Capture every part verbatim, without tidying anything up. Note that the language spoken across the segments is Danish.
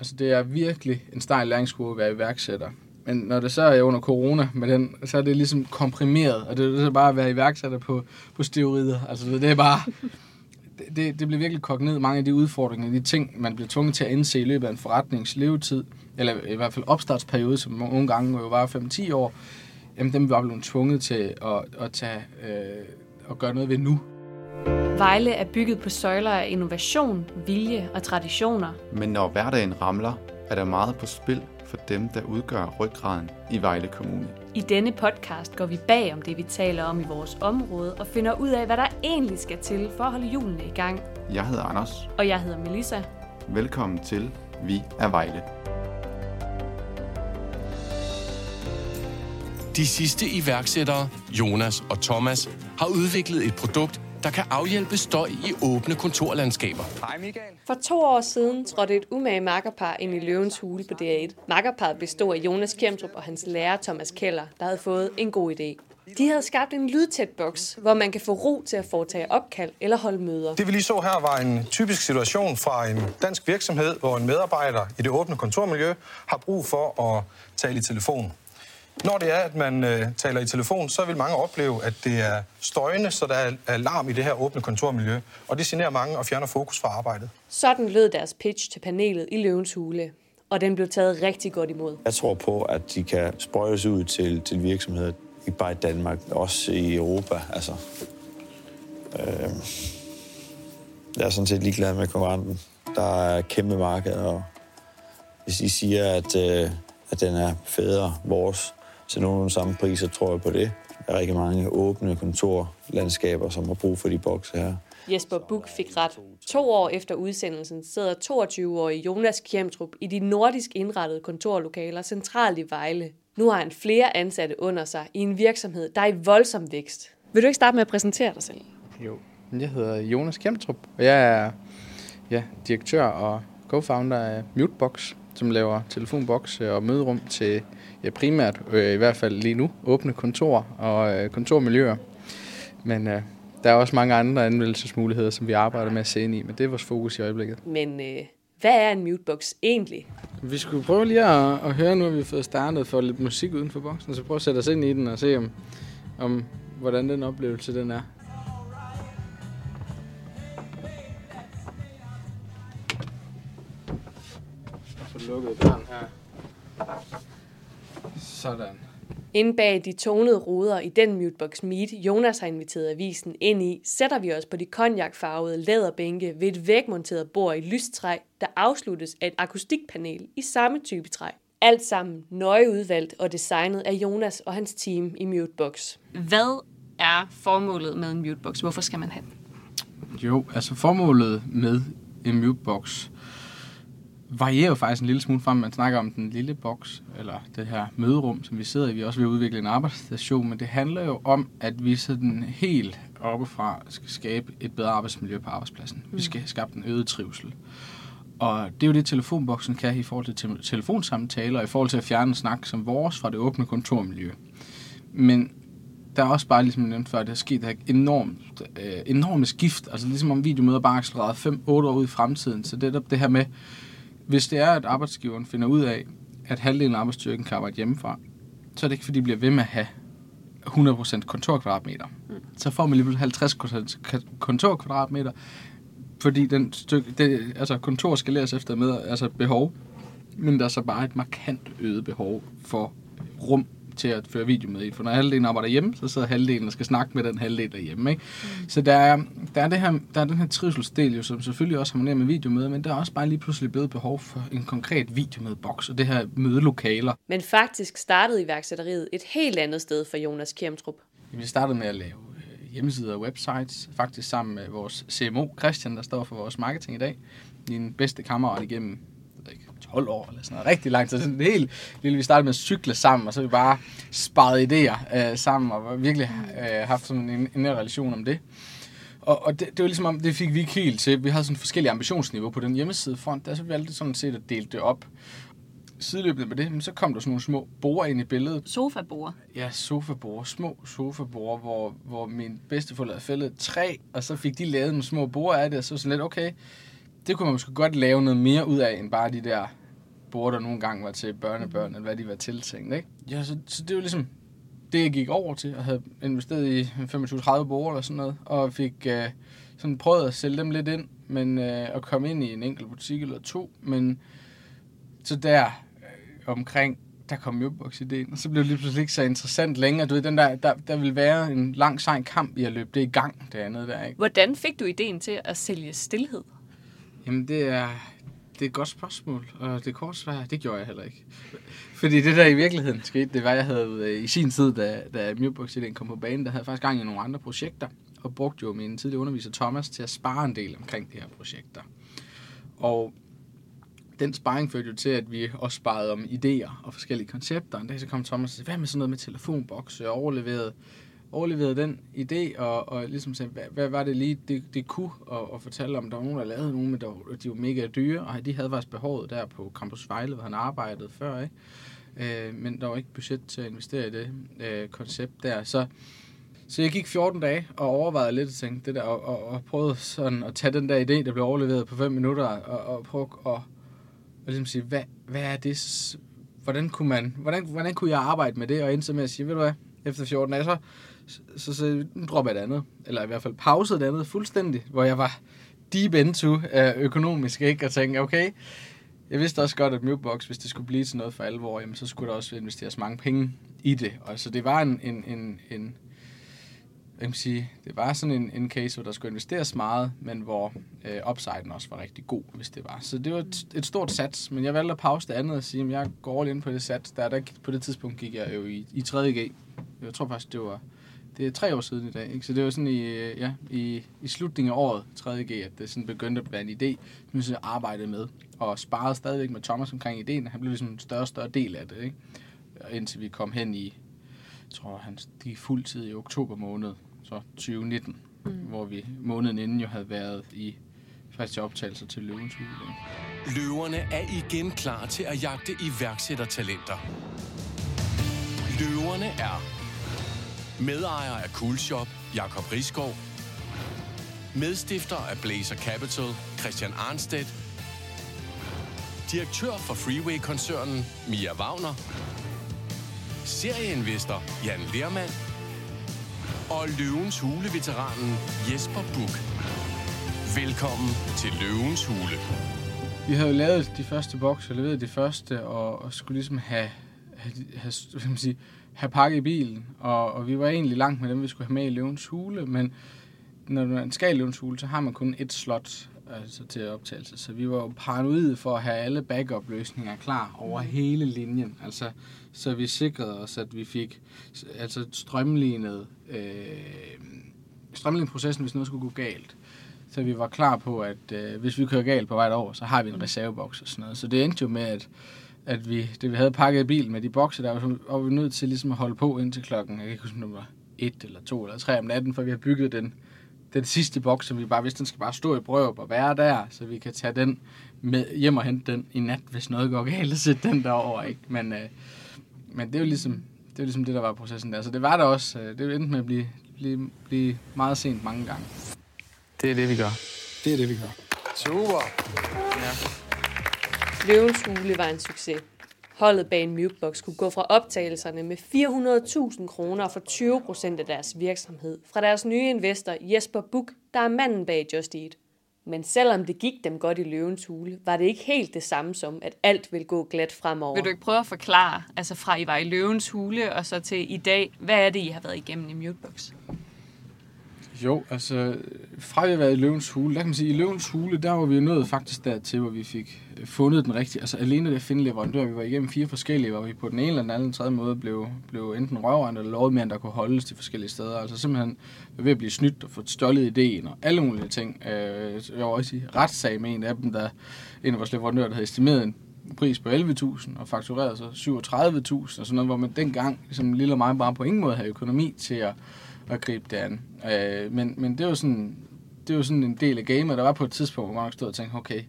Altså, det er virkelig en stejl læringskurve at være iværksætter. Men når det så er under corona, med den, så er det ligesom komprimeret, og det er så bare at være iværksætter på, på steroider. Altså, det er bare... Det, det bliver virkelig kogt ned, mange af de udfordringer, de ting, man bliver tvunget til at indse i løbet af en forretnings levetid, eller i hvert fald opstartsperiode, som nogle gange jo var fem til ti år, jamen dem er vi bare blevet tvunget til at, at, tage, øh, at gøre noget ved nu. Vejle er bygget på søjler af innovation, vilje og traditioner. Men når hverdagen ramler, er der meget på spil for dem, der udgør ryggraden i Vejle Kommune. I denne podcast går vi bag om det, vi taler om i vores område, og finder ud af, hvad der egentlig skal til for at holde hjulene i gang. Jeg hedder Anders. Og jeg hedder Melissa. Velkommen til Vi er Vejle. De sidste iværksættere, Jonas og Thomas, har udviklet et produkt, der kan afhjælpe støj i åbne kontorlandskaber. Hej Michael. For to år siden trådte et umage makkerpar ind i Løvens Hule på D R et. Makkerparet bestod af Jonas Kjemtrup og hans lærer Thomas Keller, der havde fået en god idé. De havde skabt en lydtæt boks, hvor man kan få ro til at foretage opkald eller holde møder. Det vi lige så her var en typisk situation fra en dansk virksomhed, hvor en medarbejder i det åbne kontormiljø har brug for at tale i telefon. Når det er, at man øh, taler i telefon, så vil mange opleve, at det er støjende, så der er alarm i det her åbne kontormiljø, og det generer mange og fjerner fokus fra arbejdet. Sådan lød deres pitch til panelet i Løvens Hule, og den blev taget rigtig godt imod. Jeg tror på, at de kan sprøjtes ud til, til virksomheder, ikke bare i Danmark, men også i Europa. Altså, øh, jeg er sådan set ligeglad med konkurrenten. Der er kæmpe marked, og hvis de siger, at, øh, at den er federe vores, til nogle af de samme priser, tror jeg på det. Der er rigtig mange åbne kontorlandskaber, som har brug for de bokser her. Jesper Buch fik ret. To år efter udsendelsen sidder toogtyve-årige Jonas Kjemtrup i de nordisk indrettede kontorlokaler centralt i Vejle. Nu har han flere ansatte under sig i en virksomhed, der er i voldsom vækst. Vil du ikke starte med at præsentere dig selv? Jo, jeg hedder Jonas Kjemtrup, og jeg er ja, direktør og co-founder af Mutebox, som laver telefonboks og møderum til ja, primært, øh, i hvert fald lige nu, åbne kontorer og øh, kontormiljøer. Men øh, der er også mange andre anvendelsesmuligheder, som vi arbejder med at se ind i, men det er vores fokus i øjeblikket. Men øh, hvad er en mutebox egentlig? Vi skulle prøve lige at, at høre, nu har vi fået startet for lidt musik uden for boksen, så prøv at sætte os ind i den og se, om, om hvordan den oplevelse den er. Lukkede døren her. Sådan. Inde bag de tonede ruder i den Mutebox Meet, Jonas har inviteret avisen ind i, sætter vi os på de konjakfarvede læderbænke ved et vægmonteret bord i lystræ, der afsluttes af et akustikpanel i samme type træ. Alt sammen nøje udvalgt og designet af Jonas og hans team i Mutebox. Hvad er formålet med en Mutebox? Hvorfor skal man have den? Jo, altså formålet med en Mutebox varierer jo faktisk en lille smule frem, man snakker om den lille boks, eller det her møderum, som vi sidder i. Vi er også ved at udvikle en arbejdsstation, men det handler jo om, at vi sådan helt oppefra skal skabe et bedre arbejdsmiljø på arbejdspladsen. Mm. Vi skal skabe en øget trivsel. Og det er jo det, telefonboksen kan i forhold til te- telefonsamtaler, og i forhold til at fjerne snak som vores fra det åbne kontormiljø. Men der er også bare, ligesom jeg nævnte før, der er sket et enormt, øh, enormt skift. Altså ligesom om videomøder bare accelereret fem otte år ud i fremtiden. Så det er det her med, hvis det er, at arbejdsgiveren finder ud af, at halvdelen af arbejdsstyrken kan arbejde hjemmefra, så er det ikke, fordi de bliver ved med at have hundrede procent kontorkvadratmeter. Mm. Så får man lige halvtreds procent kontorkvadratmeter, fordi den stykke, det, altså kontor skaleres efter med, altså behov, men der er så bare et markant øget behov for rum til at føre video med i. For når halvdelen arbejder hjemme, så sidder halvdelen og skal snakke med den halvdel derhjemme. Ikke? Mm. Så der er, der, er det her, der er den her trivselsdel, jo, som selvfølgelig også harmonerer med videomøder, men der er også bare lige pludselig blevet behov for en konkret videomødeboks og det her mødelokaler. Men faktisk startede iværksætteriet et helt andet sted for Jonas Kjemtrup. Vi startede med at lave hjemmesider og websites, faktisk sammen med vores C M O, Christian, der står for vores marketing i dag. Min bedste kammerat igennem tolv år eller sådan noget, rigtig langt. Så sådan en helt lille, vi startede med at cykle sammen, og så vi bare sparret idéer øh, sammen, og virkelig øh, haft sådan en, en nær relation om det. Og, og det, det var ligesom om, det fik vi ikke helt til. Vi havde sådan forskellige ambitionsniveauer på den hjemmesidefront, der så vi altid sådan set at dele det op. Sideløbende med det, men så kom der sådan nogle små borer ind i billedet. Sofaborer? Ja, sofaborer. Små sofaborer, hvor, hvor min bedsteforældre havde fældet træ, og så fik de lavet nogle små borer af det, og så sådan lidt, okay, det kunne man måske godt lave noget mere ud af, end bare de der burde der nogle gange være til børnebørn, eller hvad de var tiltænkt, ikke? Ja, så, så det var ligesom det, jeg gik over til, og havde investeret i femogtyve til tredive borger eller sådan noget, og fik øh, sådan prøvet at sælge dem lidt ind, men øh, at komme ind i en enkelt butik eller to, men så der øh, omkring, der kom Mutebox-idéen, og så blev det lige pludselig ikke så interessant længere. Du ved, den der, der, der ville være en lang, sej kamp i at løbe det i gang, det andet der, ikke? Hvordan fik du ideen til at sælge stilhed? Jamen, det er, det er et godt spørgsmål, og det korte svar, det gjorde jeg heller ikke. Fordi det, der i virkeligheden skete, det var, jeg havde i sin tid, da, da Mutebox-idéen kom på banen, der havde faktisk gang i nogle andre projekter, og brugte jo min tidligere underviser Thomas til at spare en del omkring de her projekter. Og den sparring førte jo til, at vi også sparede om idéer og forskellige koncepter. En dag så kom Thomas og sagde, hvad med sådan noget med telefonboks? Så jeg overleverede, overleverede den idé og, og ligesom sagde, hvad, hvad var det lige, det, det kunne at fortælle om. Der var nogen, der lavede nogle, men der var, de var mega dyre, og de havde faktisk behovet der på Campus Vejle, hvor han arbejdede før, ikke? Øh, men der var ikke budget til at investere i det øh, koncept der. Så, så jeg gik fjorten dage og overvejede lidt og tænkte det der, og, og, og prøvede sådan at tage den der idé, der blev overleveret på fem minutter, og, og prøve at og ligesom sige, hvad, hvad er det, hvordan kunne man, hvordan, hvordan kunne jeg arbejde med det, og endte med at sige, ved du hvad, efter fjorten dage, så, så, så dropper jeg det andet, eller i hvert fald pausede det andet fuldstændig, hvor jeg var deep into økonomisk, ikke, og tænkte, okay, jeg vidste også godt, at Mutebox, hvis det skulle blive til noget for alvor, jamen, så skulle der også investeres mange penge i det, og så det var en, en, en, en jeg kan sige, det var sådan en, en case, hvor der skulle investeres meget, men hvor øh, upsiden også var rigtig god, hvis det var. Så det var et, et stort sats, men jeg valgte at pause det andet og sige, at jeg går lige ind på det sats. Der, der, på det tidspunkt gik jeg jo i, i tredje G. Jeg tror faktisk, det var det er tre år siden i dag. Ikke? Så det var sådan i, ja, i, i slutningen af året, tredje G, at det sådan begyndte at være en idé, som jeg arbejdede med. Og sparede stadigvæk med Thomas omkring idéen, og han blev ligesom en større og større del af det. Ikke? Indtil vi kom hen i, jeg tror, han gik fuldtid i oktober måned. Så tyve nitten, mm. hvor vi måneden inden jo havde været i første optagelser til Løvens Hule. Løverne er igen klar til at jagte iværksættertalenter. Løverne er medejer af Coolshop, Jakob Risgaard, medstifter af Blazer Capital, Christian Arnstedt, direktør for Freeway Koncernen, Mia Wagner, serieinvestor Jan Lehrmann, og Løvens Hule-veteranen Jesper Buch. Velkommen til Løvens Hule. Vi havde jo lavet de første bokser, leveret de første, og, og skulle ligesom have, have, have, skal man sige, have pakket i bilen. Og, og vi var egentlig langt med dem, vi skulle have med i Løvens Hule, men når man skal i Løvens Hule, så har man kun et slot altså, til optagelse. Så vi var jo paranoide for at have alle backup-løsninger klar over hele linjen. Altså, så vi sikrede os, at vi fik altså, strømlignet øh, strømlignprocessen, hvis noget skulle gå galt. Så vi var klar på, at øh, hvis vi kører galt på vej derover, så har vi en reserveboks og sådan noget. Så det endte jo med, at, at vi, det, vi havde pakket bil med de bokser, der var, var vi nødt til ligesom, at holde på indtil klokken, jeg kan ikke huske, om det var et eller to eller tre om natten, for vi har bygget den. Den sidste boks, som vi bare vidste, den skal bare stå i brøv og være der, så vi kan tage den med hjem og hente den i nat, hvis noget går galt, og sætte den derover, ikke? Men, øh, men det er jo ligesom, det var ligesom det, der var processen der. Så det var der også. Øh, det endte med at blive, blive, blive meget sent mange gange. Det er det, vi gør. Det er det, vi gør. Super! Ja. Løvens Hule var en succes. Holdet bag en Mutebox kunne gå fra optagelserne med fire hundrede tusind kroner for tyve procent af deres virksomhed fra deres nye investor Jesper Buch, der er manden bag Just Eat. Men selvom det gik dem godt i Løvens Hule, var det ikke helt det samme som, at alt ville gå glat fremover. Vil du ikke prøve at forklare, altså fra I var i Løvens Hule og så til i dag, hvad er det, I har været igennem i Mutebox? Jo, altså fra vi har været i Løvens Hule, der kan man sige, i Løvens Hule, der var vi jo nået faktisk dertil, hvor vi fik fundet den rigtige, altså alene det at finde leverandør, vi var igennem fire forskellige, hvor vi på den ene eller den anden tredje måde blev, blev enten røvrende eller lovet mere, end der kunne holdes de forskellige steder, altså simpelthen ved at blive snydt og få stjålet ideen og alle mulige ting. Jeg var også i retssag med en af dem, der en af vores leverandører, der havde estimeret en pris på elleve tusind og faktureret så syvogtredive tusind og sådan noget, hvor man dengang, som lille og mig, bare på ingen måde havde økonomi til at at gribe det an. Øh, men, men det var sådan, det var sådan en del af gamet, der var på et tidspunkt, hvor man stod og tænkte, okay,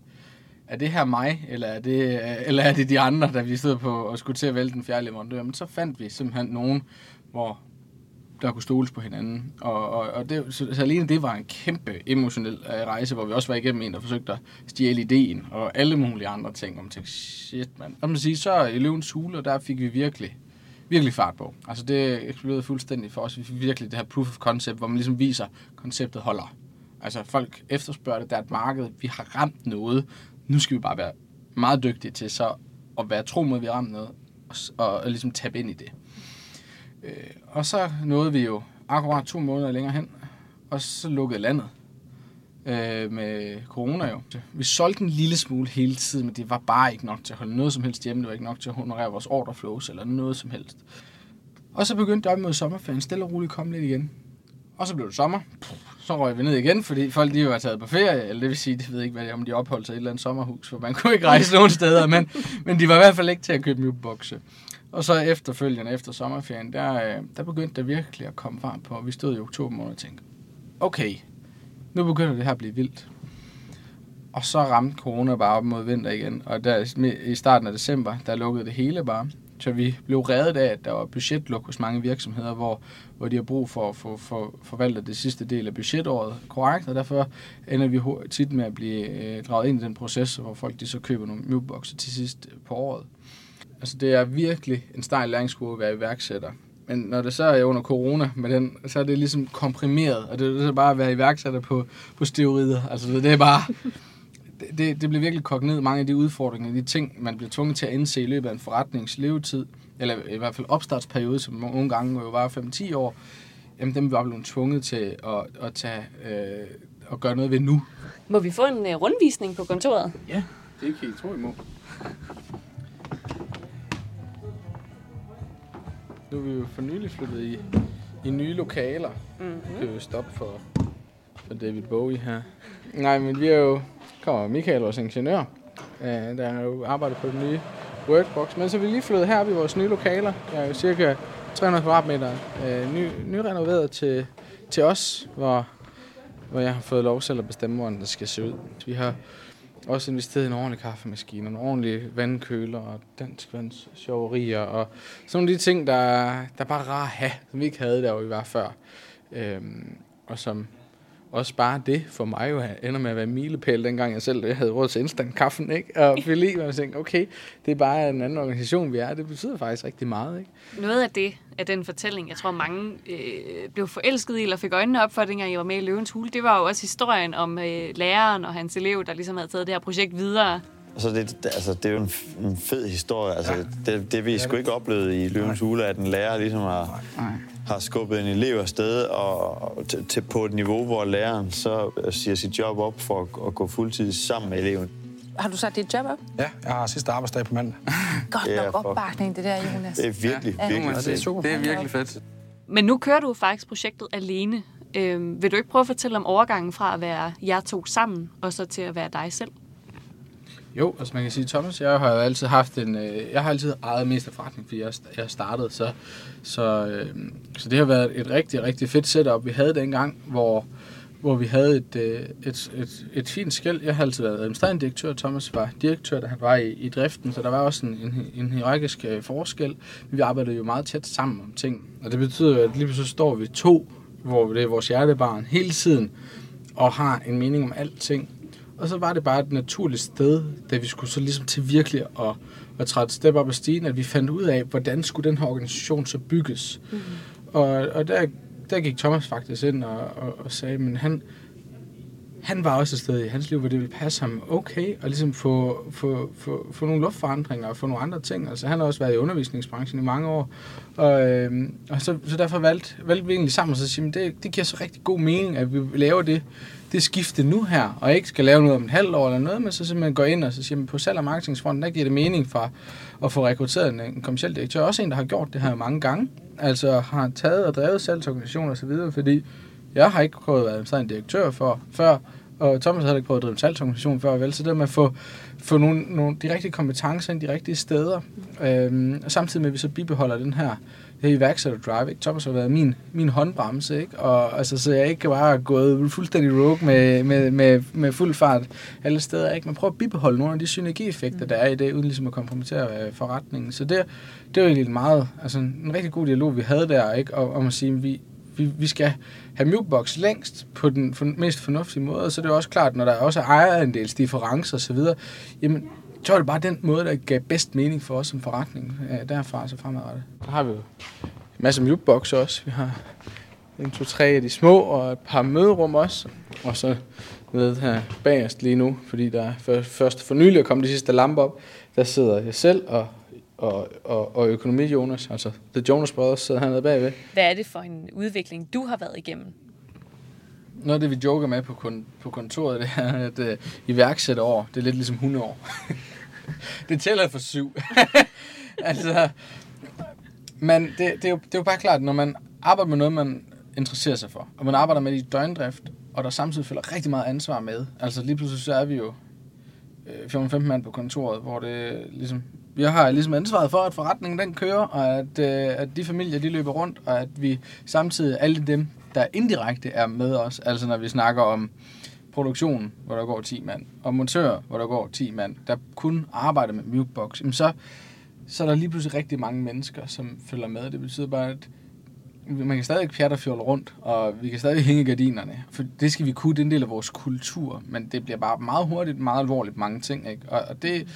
er det her mig, eller er det, eller er det de andre, der vi stod på og skulle til at vælge den fjerde leverandør? Men så fandt vi simpelthen nogen, hvor der kunne stoles på hinanden. Og, og, og det, så, så alene det var en kæmpe emotionel rejse, hvor vi også var igennem en, der forsøgte at stjæle ideen, og alle mulige andre ting. Og man tænkte, shit, mand. Og man siger, så i Løvens Hule, og der fik vi virkelig, virkelig fart på. Altså det eksploderede fuldstændig for os. Vi fik virkelig det her proof of concept, hvor man ligesom viser, konceptet holder. Altså folk efterspørger det, der er et marked, vi har ramt noget. Nu skal vi bare være meget dygtige til så at være tro mod, vi har ramt noget, og, og, og ligesom tabe ind i det. Øh, og så nåede vi jo akkurat to måneder længere hen, og så lukkede landet øh, med corona jo. Vi solgte en lille smule hele tiden, men det var bare ikke nok til at holde noget som helst hjemme. Det var ikke nok til at honorere vores ordreflows eller noget som helst. Og så begyndte det op mod sommerferien, stille og roligt kom lidt igen. Og så blev det sommer. Så røg vi ned igen, fordi folk de var taget på ferie, eller det vil sige, det ved ikke, hvad det, om de opholdt sig i et eller andet sommerhus, for man kunne ikke rejse nogen steder, men, men de var i hvert fald ikke til at købe Mutebox. Og så efterfølgende, efter sommerferien, der, der begyndte der virkelig at komme varmt på, og vi stod i oktober måned og tænkte, okay, nu begynder det her at blive vildt. Og så ramte corona bare op mod vinter igen, og der, i starten af december, der lukkede det hele bare. Så vi blev reddet af, at der var budgetluk hos mange virksomheder, hvor, hvor de har brug for at for, for, forvalte det sidste del af budgetåret korrekt, og derfor ender vi tit med at blive øh, draget ind i den proces, hvor folk de så køber nogle Muteboxer til sidst på året. Altså det er virkelig en stejl læringskurve at være iværksætter. Men når det så er under corona, med den, så er det ligesom komprimeret, og det er så bare at være iværksætter på, på steroider. Altså det er bare... Det, det blev virkelig kogt ned, mange af de udfordringer, de ting, man bliver tvunget til at indse i løbet af en forretningslevetid, eller i hvert fald opstartsperiode, som nogle gange jo var fem til ti år, jamen dem var blevet tvunget til at, at, tage, øh, at gøre noget ved nu. Må vi få en uh, rundvisning på kontoret? Ja, det kan I tro, I må. Nu er vi jo for nylig flyttet i, i nye lokaler. Mm-hmm. Det er jo stop for, for David Bowie her. Nej, men vi er jo... kommer Michael, vores ingeniør, der har jo arbejdet på den nye Workbox. Men så er vi lige flyttet her i vores nye lokaler. Der er jo cirka tre hundrede kvadratmeter ny, nyrenoveret til, til os, hvor, hvor jeg har fået lov selv at bestemme, hvordan det skal se ud. Vi har også investeret i en ordentlig kaffemaskine, en ordentlig vandkøler og dansk vandssjoverier og sådan nogle de ting, der, der bare er rart at have, som vi ikke havde, der jo vi var før. Øhm, og som... Også bare det for mig jo ender med at være milepæl, dengang jeg selv jeg havde råd til instant-kaffen, ikke? Og fordi man tænkte, okay, det er bare en anden organisation, vi er. Det betyder faktisk rigtig meget, ikke? Noget af det, af den fortælling, jeg tror mange øh, blev forelsket i, eller fik øjnene op for, dengang jeg var med i Løvens Hule, det var jo også historien om øh, læreren og hans elev, der ligesom havde taget det her projekt videre. Altså det, altså, det er jo en, f- en fed historie. Altså, ja. det, det vi sgu ikke oplevede i Løvens Hule, at en lærer ligesom har... Nej. har skubbet en elev afsted og til, til på et niveau, hvor læreren så siger sit job op for at, at gå fuldtid sammen med eleven. Har du sat dit job op? Ja, jeg har sidste arbejdsdag på mandag. Godt nok yeah, opbakning, det der, Jonas. Det er virkelig, ja, virkelig fedt. Det er, det er virkelig fedt. Men nu kører du faktisk projektet alene. Øhm, vil du ikke prøve at fortælle om overgangen fra at være jer to sammen, og så til at være dig selv? Jo, altså man kan sige, Thomas, jeg har jo altid haft en, øh, jeg har altid ejet mest af forretning, fordi jeg, jeg startede, så, så, øh, så det har været et rigtig, rigtig fedt setup, vi havde dengang, hvor, hvor vi havde et, øh, et, et, et fint skel. Jeg har altid været administrerende direktør, Thomas var direktør, da han var i, i driften, så der var også en, en, en hierarkisk øh, forskel, men vi arbejdede jo meget tæt sammen om ting, og det betyder jo, at lige så står vi to, hvor det er vores hjertebarn hele tiden, og har en mening om alting. Og så var det bare et naturligt sted, da vi skulle så ligesom til virkelig at, at træde et step op ad stigen, at vi fandt ud af, hvordan skulle den her organisation så bygges. Mm-hmm. Og, og der, der gik Thomas faktisk ind og, og, og sagde, men han, han var også et sted i hans liv, hvor det ville passe ham okay, og ligesom få, få, få, få nogle luftforandringer og få nogle andre ting. Altså han har også været i undervisningsbranchen i mange år, og, øhm, og så, så derfor valgte, valgte vi egentlig sammen og så sige, men det, det giver så rigtig god mening, at vi laver det. Det skifter nu her, og ikke skal lave noget om et halvt år eller noget, men så simpelthen går ind og så siger man, på salg- og marketingsfronten, der giver det mening for at få rekrutteret en, en kommerciel direktør. Også en, der har gjort det her mange gange, altså har taget og drevet salgsorganisationer og så videre, fordi jeg har ikke prøvet at være administrerende direktør for, før, og Thomas havde ikke prøvet at drive en salgsorganisation før, vel, så det med at få, få nogle, nogle, de rigtige kompetencer ind de rigtige steder, øhm, og samtidig med, at vi så bibeholder den her det her iværksætterdrive, ikke? Thomas har været min, min håndbremse, ikke? Og altså, så jeg ikke bare er gået fuldstændig rogue med, med, med, med fuld fart alle steder, ikke? Man prøver at bibeholde nogle af de synergieffekter, der er i det, uden ligesom at kompromittere forretningen. Så det, det var egentlig meget, altså en rigtig god dialog, vi havde der, ikke? Og, om at sige, at vi, vi, vi skal have Mutebox længst på den for, mest fornuftige måde, og så er det jo også klart, når der også er ejerandels differencer og så videre, jamen, så var det bare den måde, der gav bedst mening for os som forretning, derfra så fremadrettet. Der har vi jo masser af Mutebox også, vi har en, to, tre af de små, og et par møderum også, og så nede her bagerst lige nu, fordi der er for, først for nylig at komme de sidste lamper op, der sidder jeg selv og og, og, og økonomi Jonas, altså The Jonas Brothers sidder hernede bagved. Hvad er det for en udvikling, du har været igennem? Noget af det, vi joker med på, kon- på kontoret, det er, at uh, iværksætterår, det er lidt ligesom hundeår. Det tæller for syv. Altså, men det, det, er jo, det er jo bare klart, når man arbejder med noget, man interesserer sig for, og man arbejder med det i døgndrift, og der samtidig følger rigtig meget ansvar med. Altså lige pludselig så er vi jo fjorten femten mand på kontoret, hvor det ligesom... Jeg har ligesom ansvaret for, at forretningen den kører, og at, øh, at de familier, de løber rundt, og at vi samtidig, alle dem, der indirekte er med os, altså når vi snakker om produktion, hvor der går ti mand, og montører, hvor der går ti mand, der kun arbejder med Mutebox, så, så er der lige pludselig rigtig mange mennesker, som følger med. Det betyder bare, at man kan stadig pjatte og fjolle rundt, og vi kan stadig hænge gardinerne, for det skal vi kunne, det er en del af vores kultur, men det bliver bare meget hurtigt, meget alvorligt mange ting, ikke? Og, og det...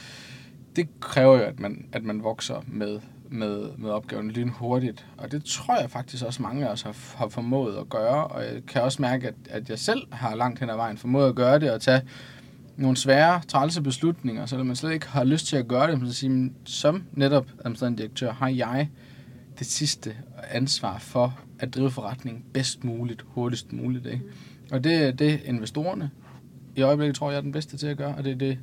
Det kræver jo, at man, at man vokser med, med, med opgaven lynhurtigt. Og det tror jeg faktisk også mange af os har, har formået at gøre. Og jeg kan også mærke, at, at jeg selv har langt hen ad vejen formået at gøre det og tage nogle svære, trælse beslutninger, så man slet ikke har lyst til at gøre det. Men så siger, som netop administrerende direktør har jeg det sidste ansvar for at drive forretningen bedst muligt, hurtigst muligt. Ikke? Og det er det, investorerne i øjeblikket tror jeg er den bedste til at gøre, og det er det,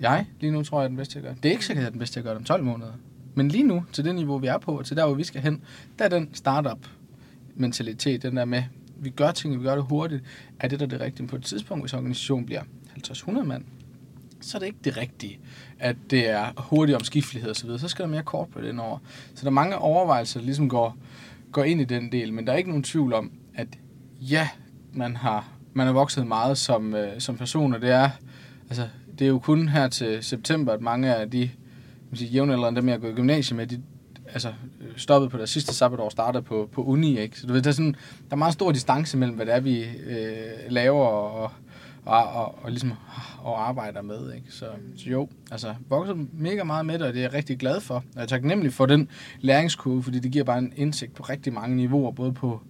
Jeg, lige nu tror jeg, er den bedste til at gøre. Det er ikke sikkert, at jeg er den bedste til at gøre det om tolv måneder. Men lige nu, til det niveau, vi er på, til der, hvor vi skal hen, der er den startup-mentalitet, den der med, vi gør ting, vi gør det hurtigt, er det der det rigtige. På et tidspunkt, hvis organisationen bliver halvtreds hundrede mand, så er det ikke det rigtige, at det er hurtig omskiftelighed og så videre. Så skal der mere corporate ind over. Så der er mange overvejelser, der ligesom går, går ind i den del, men der er ikke nogen tvivl om, at ja, man har, man har vokset meget som, øh, som person, og det er, altså, det er jo kun her til september, at mange af de jævnaldrende, dem jeg går i gymnasiet med, de altså, stoppede på deres sidste sabbatår og startede på, på uni. Ikke? Så du ved, der, er sådan, der er meget stor distance mellem, hvad det er, vi øh, laver og, og, og, og, ligesom, og arbejder med. Ikke? Så, så jo, altså vokser mega meget med det, og det er jeg rigtig glad for. Og jeg er taknemmelig for den læringskurve, fordi det giver bare en indsigt på rigtig mange niveauer, både på...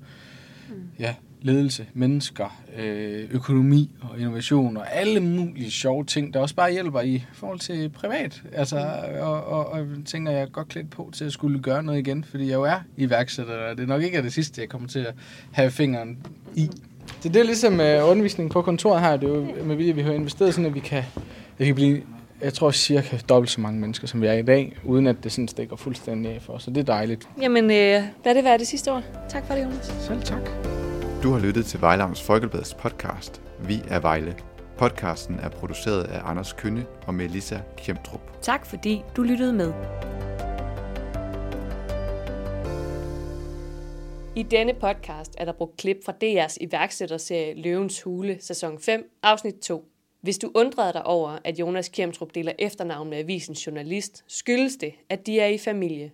Ja, ledelse, mennesker, øh, økonomi og innovation og alle mulige sjove ting, der også bare hjælper i forhold til privat. Altså, og, og, og tænker, jeg er godt klædt på til at skulle gøre noget igen, fordi jeg jo er iværksætter, og det er nok ikke er det sidste, jeg kommer til at have fingeren i. Så det er ligesom øh, undervisningen på kontoret her, det er jo med vilje, vi har investeret sådan, at vi kan, at vi kan blive, jeg tror cirka dobbelt så mange mennesker, som vi er i dag, uden at det sådan stikker fuldstændig af for os, så det er dejligt. Jamen, øh, lad det være det sidste år. Tak for det, Jonas. Selv tak. Du har lyttet til Vejle Amts Folkeblads podcast, Vi er Vejle. Podcasten er produceret af Anders Kønne og Melissa Kjemtrup. Tak fordi du lyttede med. I denne podcast er der brugt klip fra D R's iværksætterserie Løvens Hule, sæson fem, afsnit to. Hvis du undrede dig over, at Jonas Kjemtrup deler efternavn med avisens journalist, skyldes det, at de er i familie.